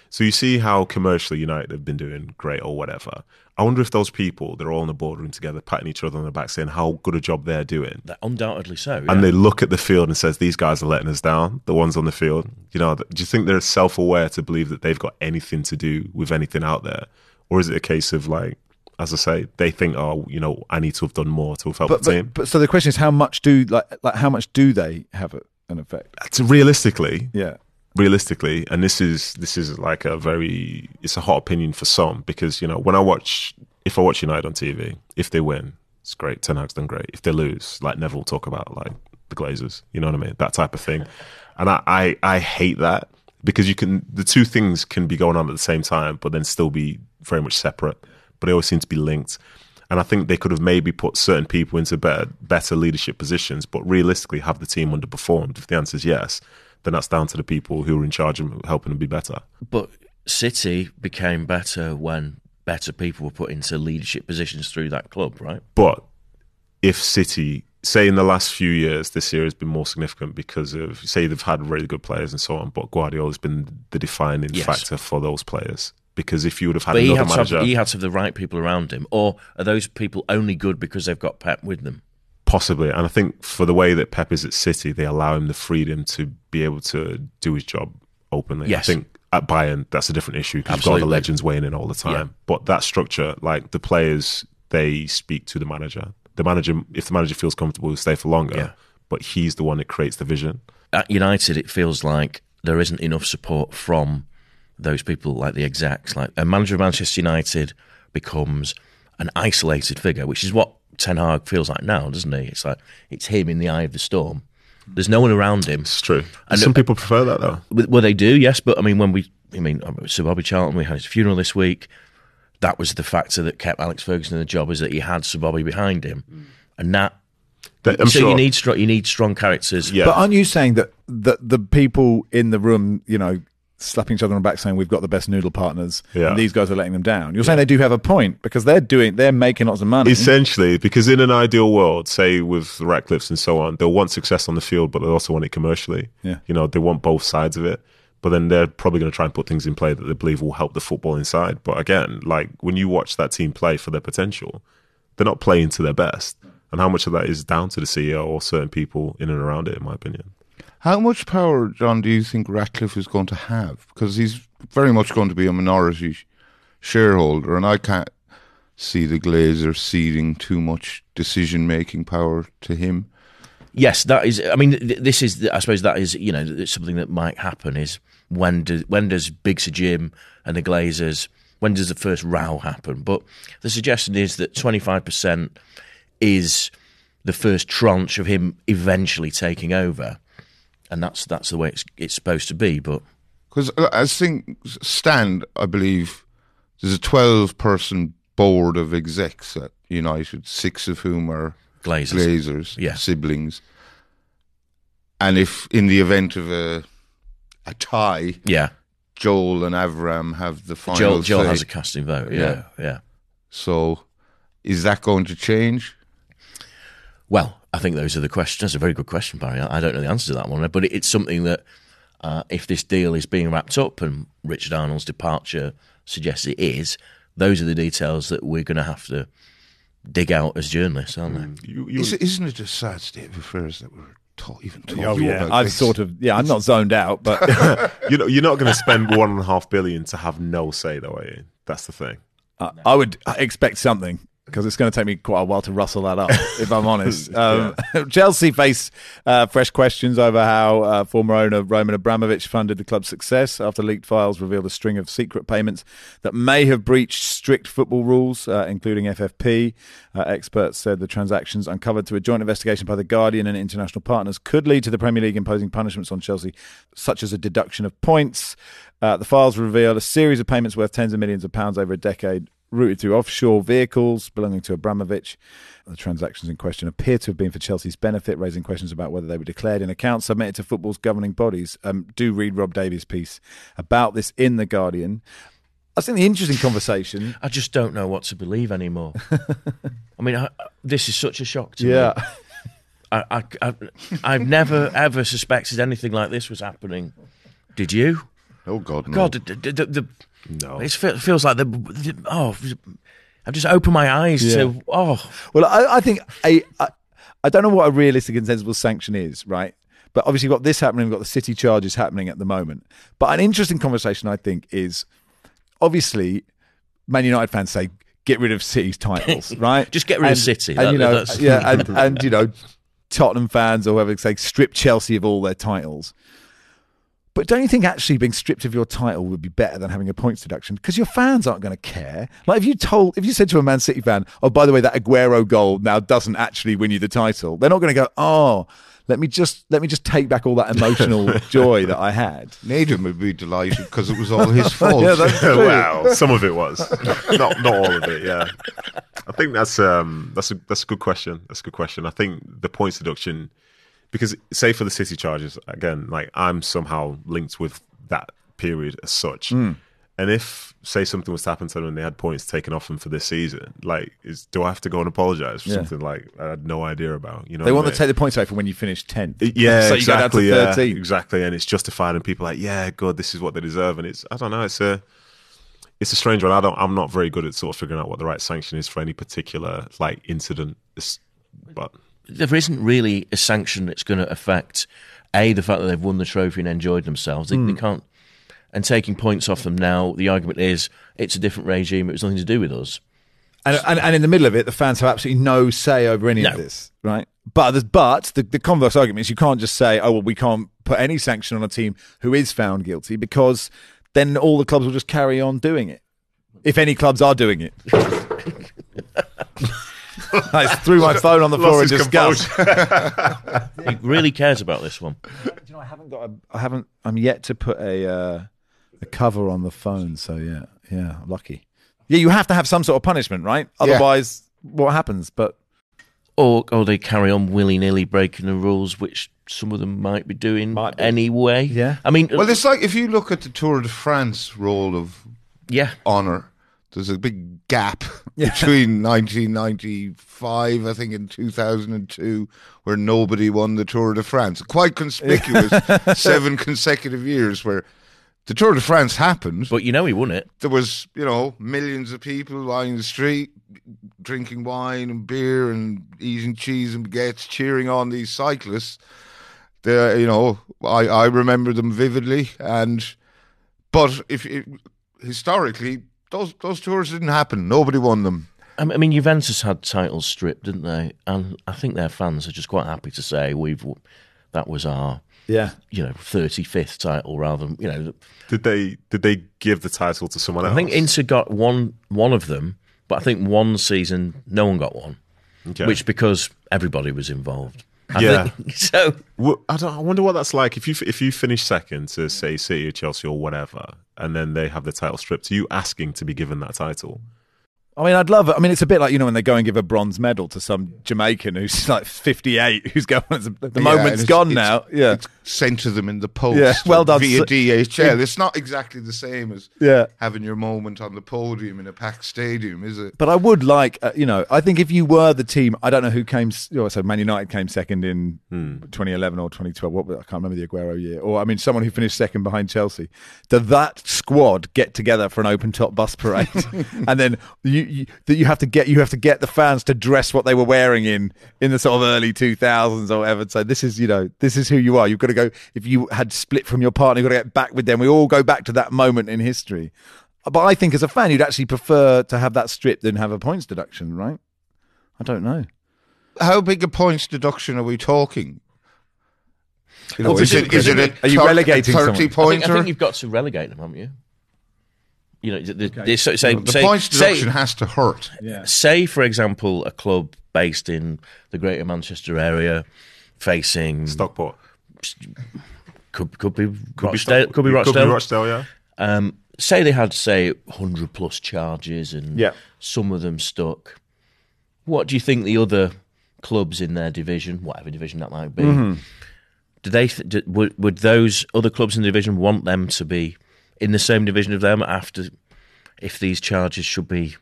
So you see how commercially United have been doing great or whatever. I wonder if those people, they're all in a boardroom together, patting each other on the back, saying how good a job they're doing. They're undoubtedly so, yeah. And they look at the field and says, these guys are letting us down, the ones on the field. You know, do you think they're self-aware to believe that they've got anything to do with anything out there? Or is it a case of like, as I say, they think, oh, you know, I need to have done more to have helped but, the but, team. But so the question is, how much do like, like how much do they have an effect? That's realistically, yeah. Realistically, and this is this is like a very, it's a hot opinion for some, because, you know, when I watch, if I watch United on T V, if they win, it's great, Ten Hag's done great. If they lose, like Neville will talk about like the Glazers, you know what I mean? That type of thing. And I, I, I hate that, because you can, the two things can be going on at the same time, but then still be very much separate, but they always seem to be linked. And I think they could have maybe put certain people into better, better leadership positions, but realistically have the team underperformed. If the answer is yes, then that's down to the people who are in charge of helping them be better. But City became better when better people were put into leadership positions through that club, right? But if City say in the last few years, this year has been more significant because of, say they've had really good players and so on, but Guardiola's been the defining yes. factor for those players. Because if you would have had but another he had manager... To have, he had to have the right people around him. Or are those people only good because they've got Pep with them? Possibly. And I think for the way that Pep is at City, they allow him the freedom to be able to do his job openly. Yes. I think at Bayern, that's a different issue because you've got all the legends weighing in all the time. Yeah. But that structure, like the players, they speak to the manager. The manager, if the manager feels comfortable, he'll stay for longer. Yeah. But he's the one that creates the vision. At United, it feels like there isn't enough support from those people, like the execs. Like a manager of Manchester United becomes an isolated figure, which is what Ten Hag feels like now, doesn't he? It's like it's him in the eye of the storm. There's no one around him. It's true. And some it, people prefer that, though. Well, they do, yes. But I mean, when we, I mean, Sir Bobby Charlton, we had his funeral this week. That was the factor that kept Alex Ferguson in the job, is that he had Sir Bobby behind him, mm. and that. that I'm so sure. you need strong, you need strong characters. Yeah. But aren't you saying that that the people in the room, you know, slapping each other on the back saying we've got the best noodle partners yeah. and these guys are letting them down. You're yeah. saying they do have a point because they're doing they're making lots of money. Essentially, because in an ideal world, say with the Ratcliffes and so on, they'll want success on the field but they also want it commercially. Yeah. You know, they want both sides of it. But then they're probably going to try and put things in play that they believe will help the football inside. But again, like when you watch that team play for their potential, they're not playing to their best. And how much of that is down to the C E O or certain people in and around it, in my opinion. How much power, John, do you think Ratcliffe is going to have? Because he's very much going to be a minority sh- shareholder, and I can't see the Glazer ceding too much decision-making power to him. Yes, that is. I mean, th- this is. The, I suppose that is. You know, it's something that might happen. Is when does when does Big Sir Jim and the Glazers? When does the first row happen? But the suggestion is that twenty-five percent is the first tranche of him eventually taking over. And that's that's the way it's it's supposed to be, but because as things stand, I believe there's a twelve-person board of execs at United, six of whom are Glazers, Glazers yeah. siblings. And if in the event of a a tie, yeah. Joel and Avram have the final. Joel, Joel has a casting vote. Yeah, yeah, yeah. So, is that going to change? Well, I think those are the questions. That's a very good question, Barry. I don't know the answer to that one, but it's something that uh, if this deal is being wrapped up and Richard Arnold's departure suggests it is, those are the details that we're going to have to dig out as journalists, aren't mm. they? You, you... Is, isn't it a sad state of affairs that we're talk, even talking oh, yeah. about I've this? Sort of, yeah, I'm not zoned out, but... you know, you're not going to spend one and a half billion to have no say, though, are you? That's the thing. Uh, no. I would expect something. Because it's going to take me quite a while to rustle that up, if I'm honest. Um, yeah. Chelsea face uh, fresh questions over how uh, former owner Roman Abramovich funded the club's success after leaked files revealed a string of secret payments that may have breached strict football rules, uh, including F F P. Uh, experts said the transactions uncovered through a joint investigation by The Guardian and international partners could lead to the Premier League imposing punishments on Chelsea, such as a deduction of points. Uh, the files revealed a series of payments worth tens of millions of pounds over a decade, routed through offshore vehicles belonging to Abramovich. The transactions in question appear to have been for Chelsea's benefit, raising questions about whether they were declared in accounts submitted to football's governing bodies. Um, do read Rob Davies' piece about this in The Guardian. I think the interesting conversation... I just don't know what to believe anymore. I mean, I, this is such a shock to yeah. me. I, I, I, I've never, ever suspected anything like this was happening. Did you? Oh, God, no. God, the... the, the, the No, it feels like the, the oh, I've just opened my eyes yeah. to oh. Well, I, I think a, I, I don't know what a realistic and sensible sanction is, right? But obviously, we've got this happening, we've got the City charges happening at the moment. But an interesting conversation, I think, is obviously Man United fans say get rid of City's titles, right? Just get rid and, of City, and that, you know, that's... yeah, and, and you know, Tottenham fans or whoever say strip Chelsea of all their titles. But don't you think actually being stripped of your title would be better than having a points deduction? Because your fans aren't going to care. Like if you told, if you said to a Man City fan, "Oh, by the way, that Aguero goal now doesn't actually win you the title," they're not going to go, "Oh, let me just let me just take back all that emotional joy that I had." Nedum would be delighted because it was all his fault. Yeah, that's true. Wow, some of it was, not not all of it. Yeah, I think that's um that's a that's a good question. That's a good question. I think the points deduction. Because say for the City charges, again, like I'm somehow linked with that period as such. Mm. And if, say, something was to happen to them and they had points taken off them for this season, like, is, do I have to go and apologise for yeah. something like I had no idea about? You know, they want I mean? to take the points away from when you finish tenth. Yeah, so exactly. You go down to thirteenth. Yeah, exactly, and it's justified, and people are like, yeah, God, this is what they deserve, and it's, I don't know, it's a, it's a strange one. I don't, I'm not very good at sort of figuring out what the right sanction is for any particular like incident, but there isn't really a sanction that's going to affect a the fact that they've won the trophy and enjoyed themselves. They, mm. they can't. And taking points off them now, the argument is it's a different regime. It was nothing to do with us. And, and, and in the middle of it, the fans have absolutely no say over any no. of this, right? But but the, the converse argument is you can't just say, oh, well, we can't put any sanction on a team who is found guilty, because then all the clubs will just carry on doing it. If any clubs are doing it. I threw my phone on the floor in disgust. He really cares about this one. Do you know, I haven't got a, I haven't, I'm yet to put a... Uh, the cover on the phone, so yeah, yeah, lucky. Yeah, you have to have some sort of punishment, right? Otherwise, yeah. what happens? But or or they carry on willy nilly breaking the rules, which some of them might be doing might be. anyway. Yeah, I mean, well, it's like if you look at the Tour de France role of yeah honour. There's a big gap yeah. between nineteen ninety-five, I think, and two thousand two, where nobody won the Tour de France. Quite conspicuous, yeah. seven consecutive years where. The Tour de France happened. But you know he won it. There was, you know, millions of people lying in the street, drinking wine and beer and eating cheese and baguettes, cheering on these cyclists. They're, you know, I, I remember them vividly. And But if it, historically, those those tours didn't happen. Nobody won them. I mean, Juventus had titles stripped, didn't they? And I think their fans are just quite happy to say, we've that was our... Yeah, you know, thirty-fifth title rather than, you know. Did they did they give the title to someone else? I think Inter got one one of them, but I think one season no one got one, okay. which because everybody was involved. I yeah, think, so well, I don't. I wonder what that's like. If you if you finish second to say City or Chelsea or whatever, and then they have the title stripped, are you asking to be given that title? I mean, I'd love it. I mean, it's a bit like, you know, when they go and give a bronze medal to some Jamaican who's like fifty-eight, who's going, the yeah, moment's it's, gone it's, now. Yeah. It's sent to them in the post. Yeah, well done. Via D H L. It's not exactly the same as yeah. having your moment on the podium in a packed stadium, is it? But I would like, uh, you know, I think if you were the team, I don't know who came, you know, so Man United came second in hmm. twenty eleven or twenty twelve. What, I can't remember the Aguero year. Or, I mean, someone who finished second behind Chelsea. Did that squad get together for an open-top bus parade? And then you that you have to get you have to get the fans to dress what they were wearing in in the sort of early two thousands or whatever. So this is, you know, this is who you are. You've got to go. If you had split from your partner, you've got to get back with them. We all go back to that moment in history. But I think as a fan, you'd actually prefer to have that stripped than have a points deduction, right? I don't know. How big a points deduction are we talking? You know, well, is it, is it a, are you relegating a thirty pointer? I think, I think you've got to relegate them, haven't you? You know, the, okay. this, say, the say, points deduction say, has to hurt. Yeah. Say, for example, a club based in the Greater Manchester area facing Stockport could could be could Rochdale, be, could be Rochdale. Could be Rochdale, yeah. Um, say they had say hundred plus charges and yeah. some of them stuck. What do you think the other clubs in their division, whatever division that might be, mm-hmm. do they th- do, would, would those other clubs in the division want them to be? In the same division of them, after if these charges should be,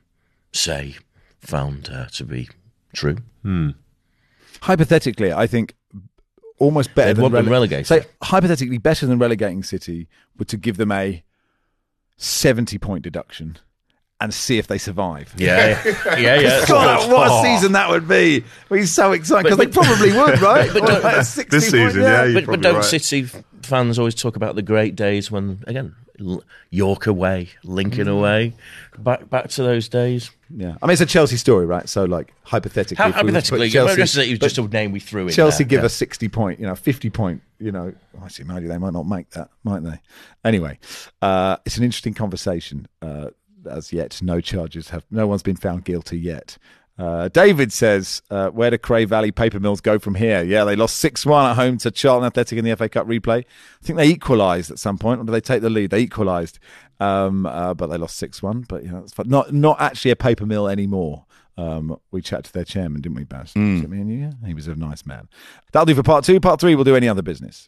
say, found uh, to be true. Hmm. Hypothetically, I think almost better They'd than rele- relegating. So hypothetically, better than relegating City would to give them a seventy-point deduction and see if they survive. Yeah, yeah, yeah. yeah. God, what a season that would be! We're well, so excited because they probably would, right? But well, like this point, season, yeah. yeah but, but don't right. City fans always talk about the great days when again. York away, Lincoln away, back back to those days. Yeah, I mean it's a Chelsea story, right? So like hypothetically, How, hypothetically, Chelsea, that you just a name we threw in. Chelsea there. give yeah. a sixty point, you know, fifty point, you know. I see, maybe they might not make that, might they? Anyway, uh, it's an interesting conversation. Uh, as yet, no charges have, no one's been found guilty yet. Uh, David says, uh, where do Cray Valley Paper Mills go from here? Yeah, they lost six one at home to Charlton Athletic in the F A Cup replay. I think they equalised at some point, or did they take the lead? They equalised, um, uh, but they lost six one. But you know, it's not not actually a paper mill anymore. Um, we chatted to their chairman, didn't we, Baz? Mm. Me and you? Yeah? He was a nice man. That'll do for part two. Part three, we'll do any other business.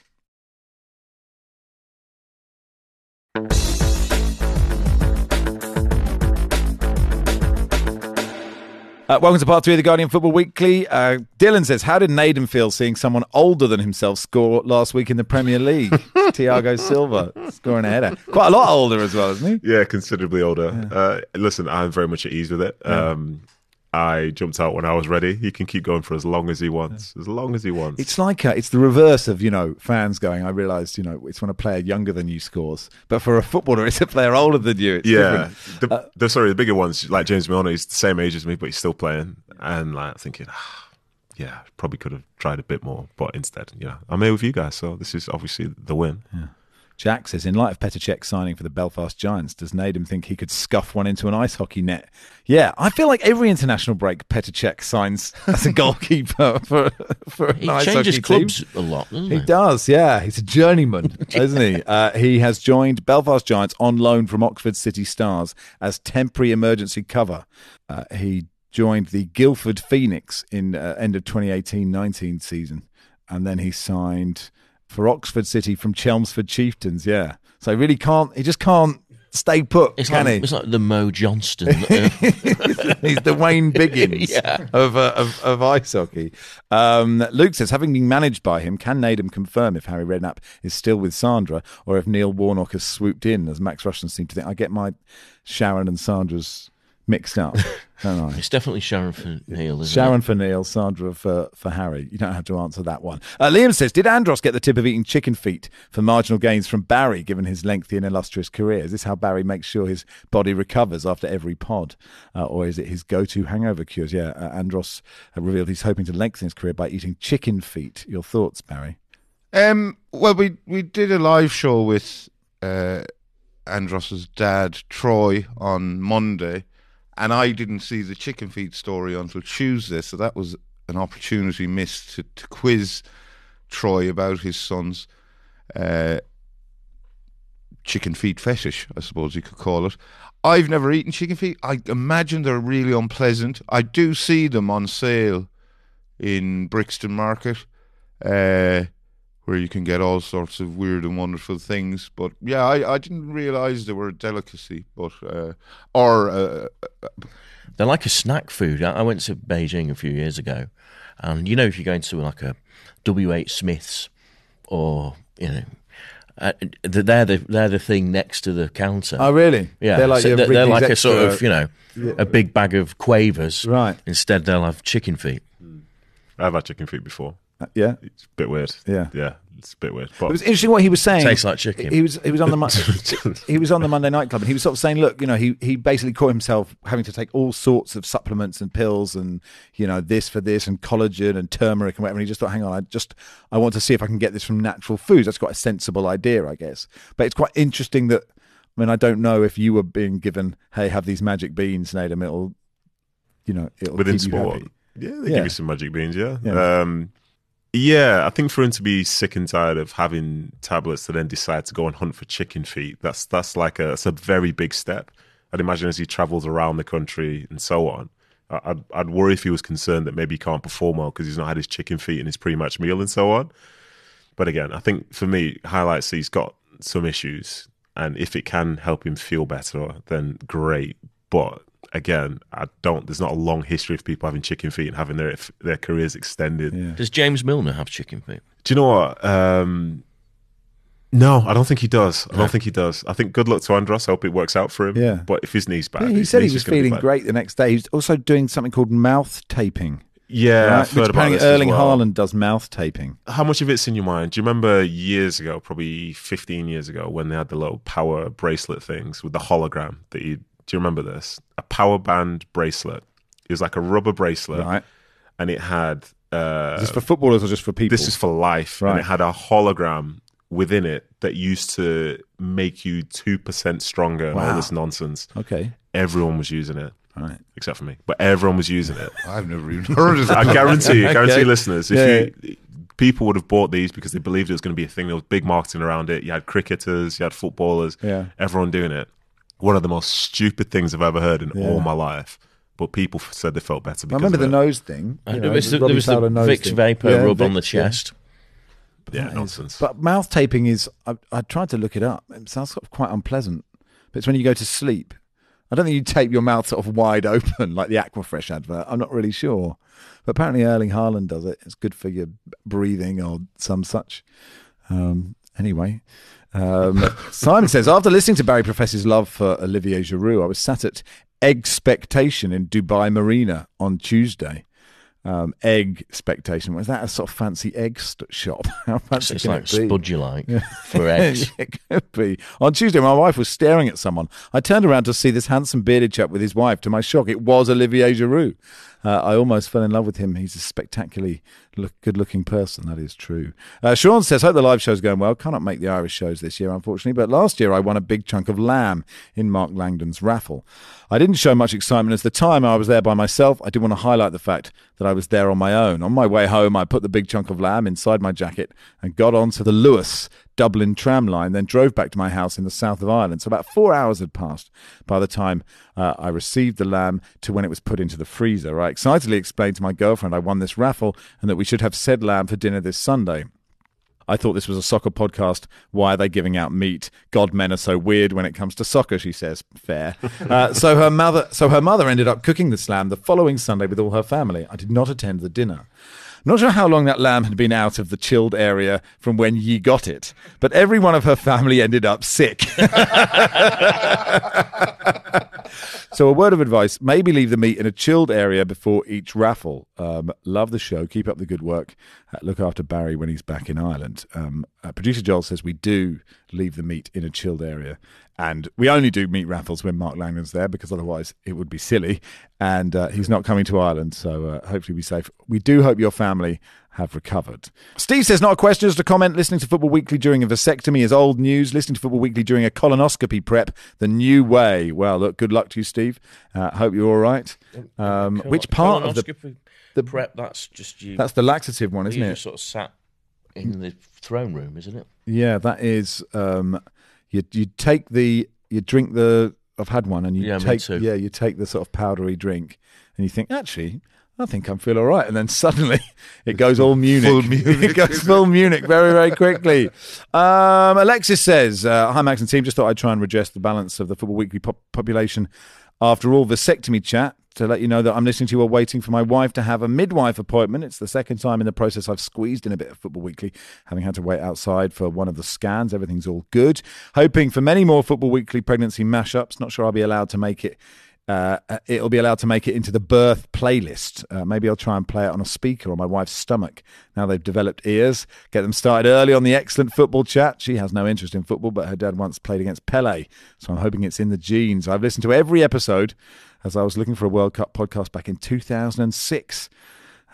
Uh, welcome to part three of the Guardian Football Weekly. Uh, Dylan says, how did Nedum feel seeing someone older than himself score last week in the Premier League? Thiago Silva scoring a header. Quite a lot older as well, isn't he? Yeah, considerably older. Yeah. Uh, listen, I'm very much at ease with it. Yeah. Um, I jumped out when I was ready. He can keep going for as long as he wants. As long as he wants. It's like a, it's the reverse of, you know, fans going, I realised, you know, it's when a player younger than you scores. But for a footballer, it's a player older than you. It's yeah. The, uh, the, sorry, the bigger ones, like James Milner, he's the same age as me, but he's still playing. And like thinking, ah, yeah, probably could have tried a bit more. But instead, you know, I'm here with you guys. So this is obviously the win. Yeah. Jack says, in light of Petr Cech signing for the Belfast Giants, does Nedum think he could scuff one into an ice hockey net? Yeah, I feel like every international break, Petr Cech signs as a goalkeeper for, for an he ice hockey team. He changes clubs a lot, doesn't he? He does, yeah. He's a journeyman, isn't he? Uh, he has joined Belfast Giants on loan from Oxford City Stars as temporary emergency cover. Uh, he joined the Guildford Phoenix in uh, end of twenty eighteen nineteen season, and then he signed for Oxford City from Chelmsford Chieftains, yeah. So he really can't, he just can't stay put, it's can like, he? It's like the Mo Johnston. Uh. He's the Wayne Biggins yeah. of, uh, of of ice hockey. Um, Luke says, having been managed by him, can Nedum confirm if Harry Redknapp is still with Sandra or if Neil Warnock has swooped in, as Max Rushton seemed to think? I get my Sharon and Sandra's mixed up, don't I? It's definitely Sharon for Neil, isn't Sharon it? for Neil, Sandra for, for Harry. You don't have to answer that one. Uh, Liam says, did Andros get the tip of eating chicken feet for marginal gains from Barry, given his lengthy and illustrious career? Is this how Barry makes sure his body recovers after every pod? Uh, or is it his go-to hangover cures? Yeah, uh, Andros revealed he's hoping to lengthen his career by eating chicken feet. Your thoughts, Barry? Um, well, we, we did a live show with uh, Andros's dad, Troy, on Monday. And I didn't see the chicken feet story until Tuesday, so that was an opportunity missed to, to quiz Troy about his son's uh, chicken feet fetish, I suppose you could call it. I've never eaten chicken feet. I imagine they're really unpleasant. I do see them on sale in Brixton Market, uh, where you can get all sorts of weird and wonderful things. But yeah, I, I didn't realise they were a delicacy. But uh, or uh, they're like a snack food. I went to Beijing a few years ago, and you know if you're going to like a W H Smith's or you know. Uh, they're the they're the thing next to the counter. Oh, really? Yeah, they're like, so they're, they're like a sort of you know a big bag of quavers. Right. Instead, they'll have chicken feet. I've had chicken feet before. Yeah, it's a bit weird. Yeah, yeah, it's a bit weird. But it was interesting what he was saying. It tastes like chicken. He was he was on the he was on the Monday Night Club, and he was sort of saying, look, you know, he he basically caught himself having to take all sorts of supplements and pills, and you know, this for this, and collagen and turmeric and whatever. And he just thought, hang on, I just I want to see if I can get this from natural foods. That's quite a sensible idea, I guess. But it's quite interesting that I mean, I don't know if you were being given, hey, have these magic beans, Nedum, it'll you know, it'll within keep sport. You happy. Yeah, they yeah. give you some magic beans. Yeah. yeah. Um, Yeah, I think for him to be sick and tired of having tablets to then decide to go and hunt for chicken feet, that's that's like a, that's a very big step. I'd imagine as he travels around the country and so on, I'd, I'd worry if he was concerned that maybe he can't perform well because he's not had his chicken feet in his pre-match meal and so on. But again, I think for me, highlights he's got some issues, and if it can help him feel better, then great. But again, I don't. There's not a long history of people having chicken feet and having their their careers extended. Yeah. Does James Milner have chicken feet? Do you know what? Um, no, I don't think he does. I don't think he does. I think good luck to Andros. I hope it works out for him. Yeah. But if his knee's bad, yeah, he said he was feeling great the next day. He's also doing something called mouth taping. Yeah, right? I've heard Which about this Erling well. Haaland does mouth taping. How much of it's in your mind? Do you remember years ago, probably fifteen years ago, when they had the little power bracelet things with the hologram that you? Do you remember this? A power band bracelet. It was like a rubber bracelet. Right. And it had... Uh, is this for footballers or just for people? This is for life. Right. And it had a hologram within it that used to make you two percent stronger wow. and all this nonsense. Okay. Everyone was using it. Right. Except for me. But everyone was using it. I've never even heard of it. I guarantee you, guarantee okay. listeners, if yeah. you... People would have bought these because they believed it was going to be a thing. There was big marketing around it. You had cricketers, you had footballers, yeah. everyone doing it. One of the most stupid things I've ever heard in yeah. all my life. But people said they felt better because I remember of the it. nose thing. You know, there was the, there was the Vicks Vapor yeah, rub Vicks, on the chest. Yeah, yeah nonsense. Is, but mouth taping is, I, I tried to look it up. It sounds quite unpleasant. But it's when you go to sleep I don't think you tape your mouth sort of wide open like the Aquafresh advert. I'm not really sure. But apparently Erling Haaland does it. It's good for your breathing or some such. Um, anyway, um, Simon says, after listening to Barry profess love for Olivier Giroud, I was sat at Egg-spectation in Dubai Marina on Tuesday. Um, Egg-spectation. Was that a sort of fancy egg st- shop? How fancy it's can like it be? Spud you like for eggs. It could be. On Tuesday, my wife was staring at someone. I turned around to see this handsome bearded chap with his wife. To my shock, it was Olivier Giroud. Uh, I almost fell in love with him. He's a spectacularly look, good-looking person. That is true. Uh, Sean says, hope the live show's going well. Cannot make the Irish shows this year, unfortunately, but last year I won a big chunk of lamb in Mark Langdon's raffle. I didn't show much excitement as the time I was there by myself. I did want to highlight the fact that I was there on my own. On my way home, I put the big chunk of lamb inside my jacket and got onto the Lewis Dublin tram line, then drove back to my house in the south of Ireland. So about four hours had passed by the time uh, I received the lamb to when it was put into the freezer. I excitedly explained to my girlfriend I won this raffle and that we should have said lamb for dinner this Sunday. I thought this was a soccer podcast. Why are they giving out meat? God, men are so weird when it comes to soccer, she says. Fair. Uh, so her mother, so her mother ended up cooking the lamb the following Sunday with all her family. I did not attend the dinner. I'm not sure how long that lamb had been out of the chilled area from when ye got it, but every one of her family ended up sick. So a word of advice, maybe leave the meat in a chilled area before each raffle. Um, love the show. Keep up the good work. Uh, look after Barry when he's back in Ireland. Um, uh, Producer Joel says we do leave the meat in a chilled area. And we only do meat raffles when Mark Langland's there because otherwise it would be silly. And uh, he's not coming to Ireland, so uh, hopefully we'll be safe. We do hope your family have recovered. Steve says, not a question, just a comment. Listening to Football Weekly during a vasectomy is old news. Listening to Football Weekly during a colonoscopy prep, the new way. Well, look, good luck to you, Steve. Uh, hope you're all right. Um, cool. Which part of the, the prep? That's just you. That's the laxative one, isn't you it? You just sort of sat in the throne room, isn't it? Yeah, that is... Um, You you take the you drink the I've had one and you yeah, take yeah you take the sort of powdery drink and you think actually I think I'm feel all right and then suddenly it goes all Munich full Munich it goes full Munich very very quickly. Um, Alexis says uh, hi Max and team, just thought I'd try and redress the balance of the Football Weekly pop- population after all vasectomy chat. To let you know that I'm listening to you while waiting for my wife to have a midwife appointment. It's the second time in the process I've squeezed in a bit of Football Weekly, having had to wait outside for one of the scans. Everything's all good. Hoping for many more Football Weekly pregnancy mashups. Not sure I'll be allowed to make it. Uh, it'll be allowed to make it into the birth playlist. Uh, maybe I'll try and play it on a speaker on my wife's stomach. Now they've developed ears. Get them started early on the excellent football chat. She has no interest in football, but her dad once played against Pele, so I'm hoping it's in the genes. I've listened to every episode as I was looking for a World Cup podcast back in two thousand six.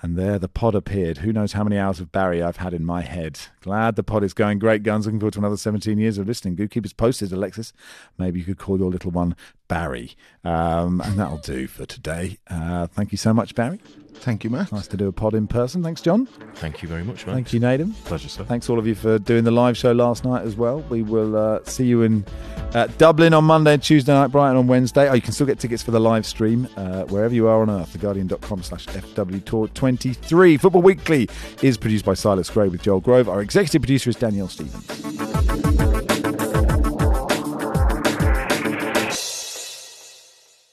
And there the pod appeared. Who knows how many hours of Barry I've had in my head. Glad the pod is going great guns. Looking forward to another seventeen years of listening. Do keep us posted, Alexis. Maybe you could call your little one Barry. Um, and that'll do for today. Uh, thank you so much, Barry. Thank you, Matt. Nice to do a pod in person. Thanks, John. Thank you very much, Matt. Thank you, Nedum. Pleasure, sir. Thanks all of you for doing the live show last night as well. We will uh, see you in uh, Dublin on Monday and Tuesday night, Brighton on Wednesday. Oh, you can still get tickets for the live stream uh, wherever you are on earth. theguardian dot com slash F W Tour twenty. twenty-three. Football Weekly is produced by Silas Gray with Joel Grove. Our executive producer is Danielle Stevens.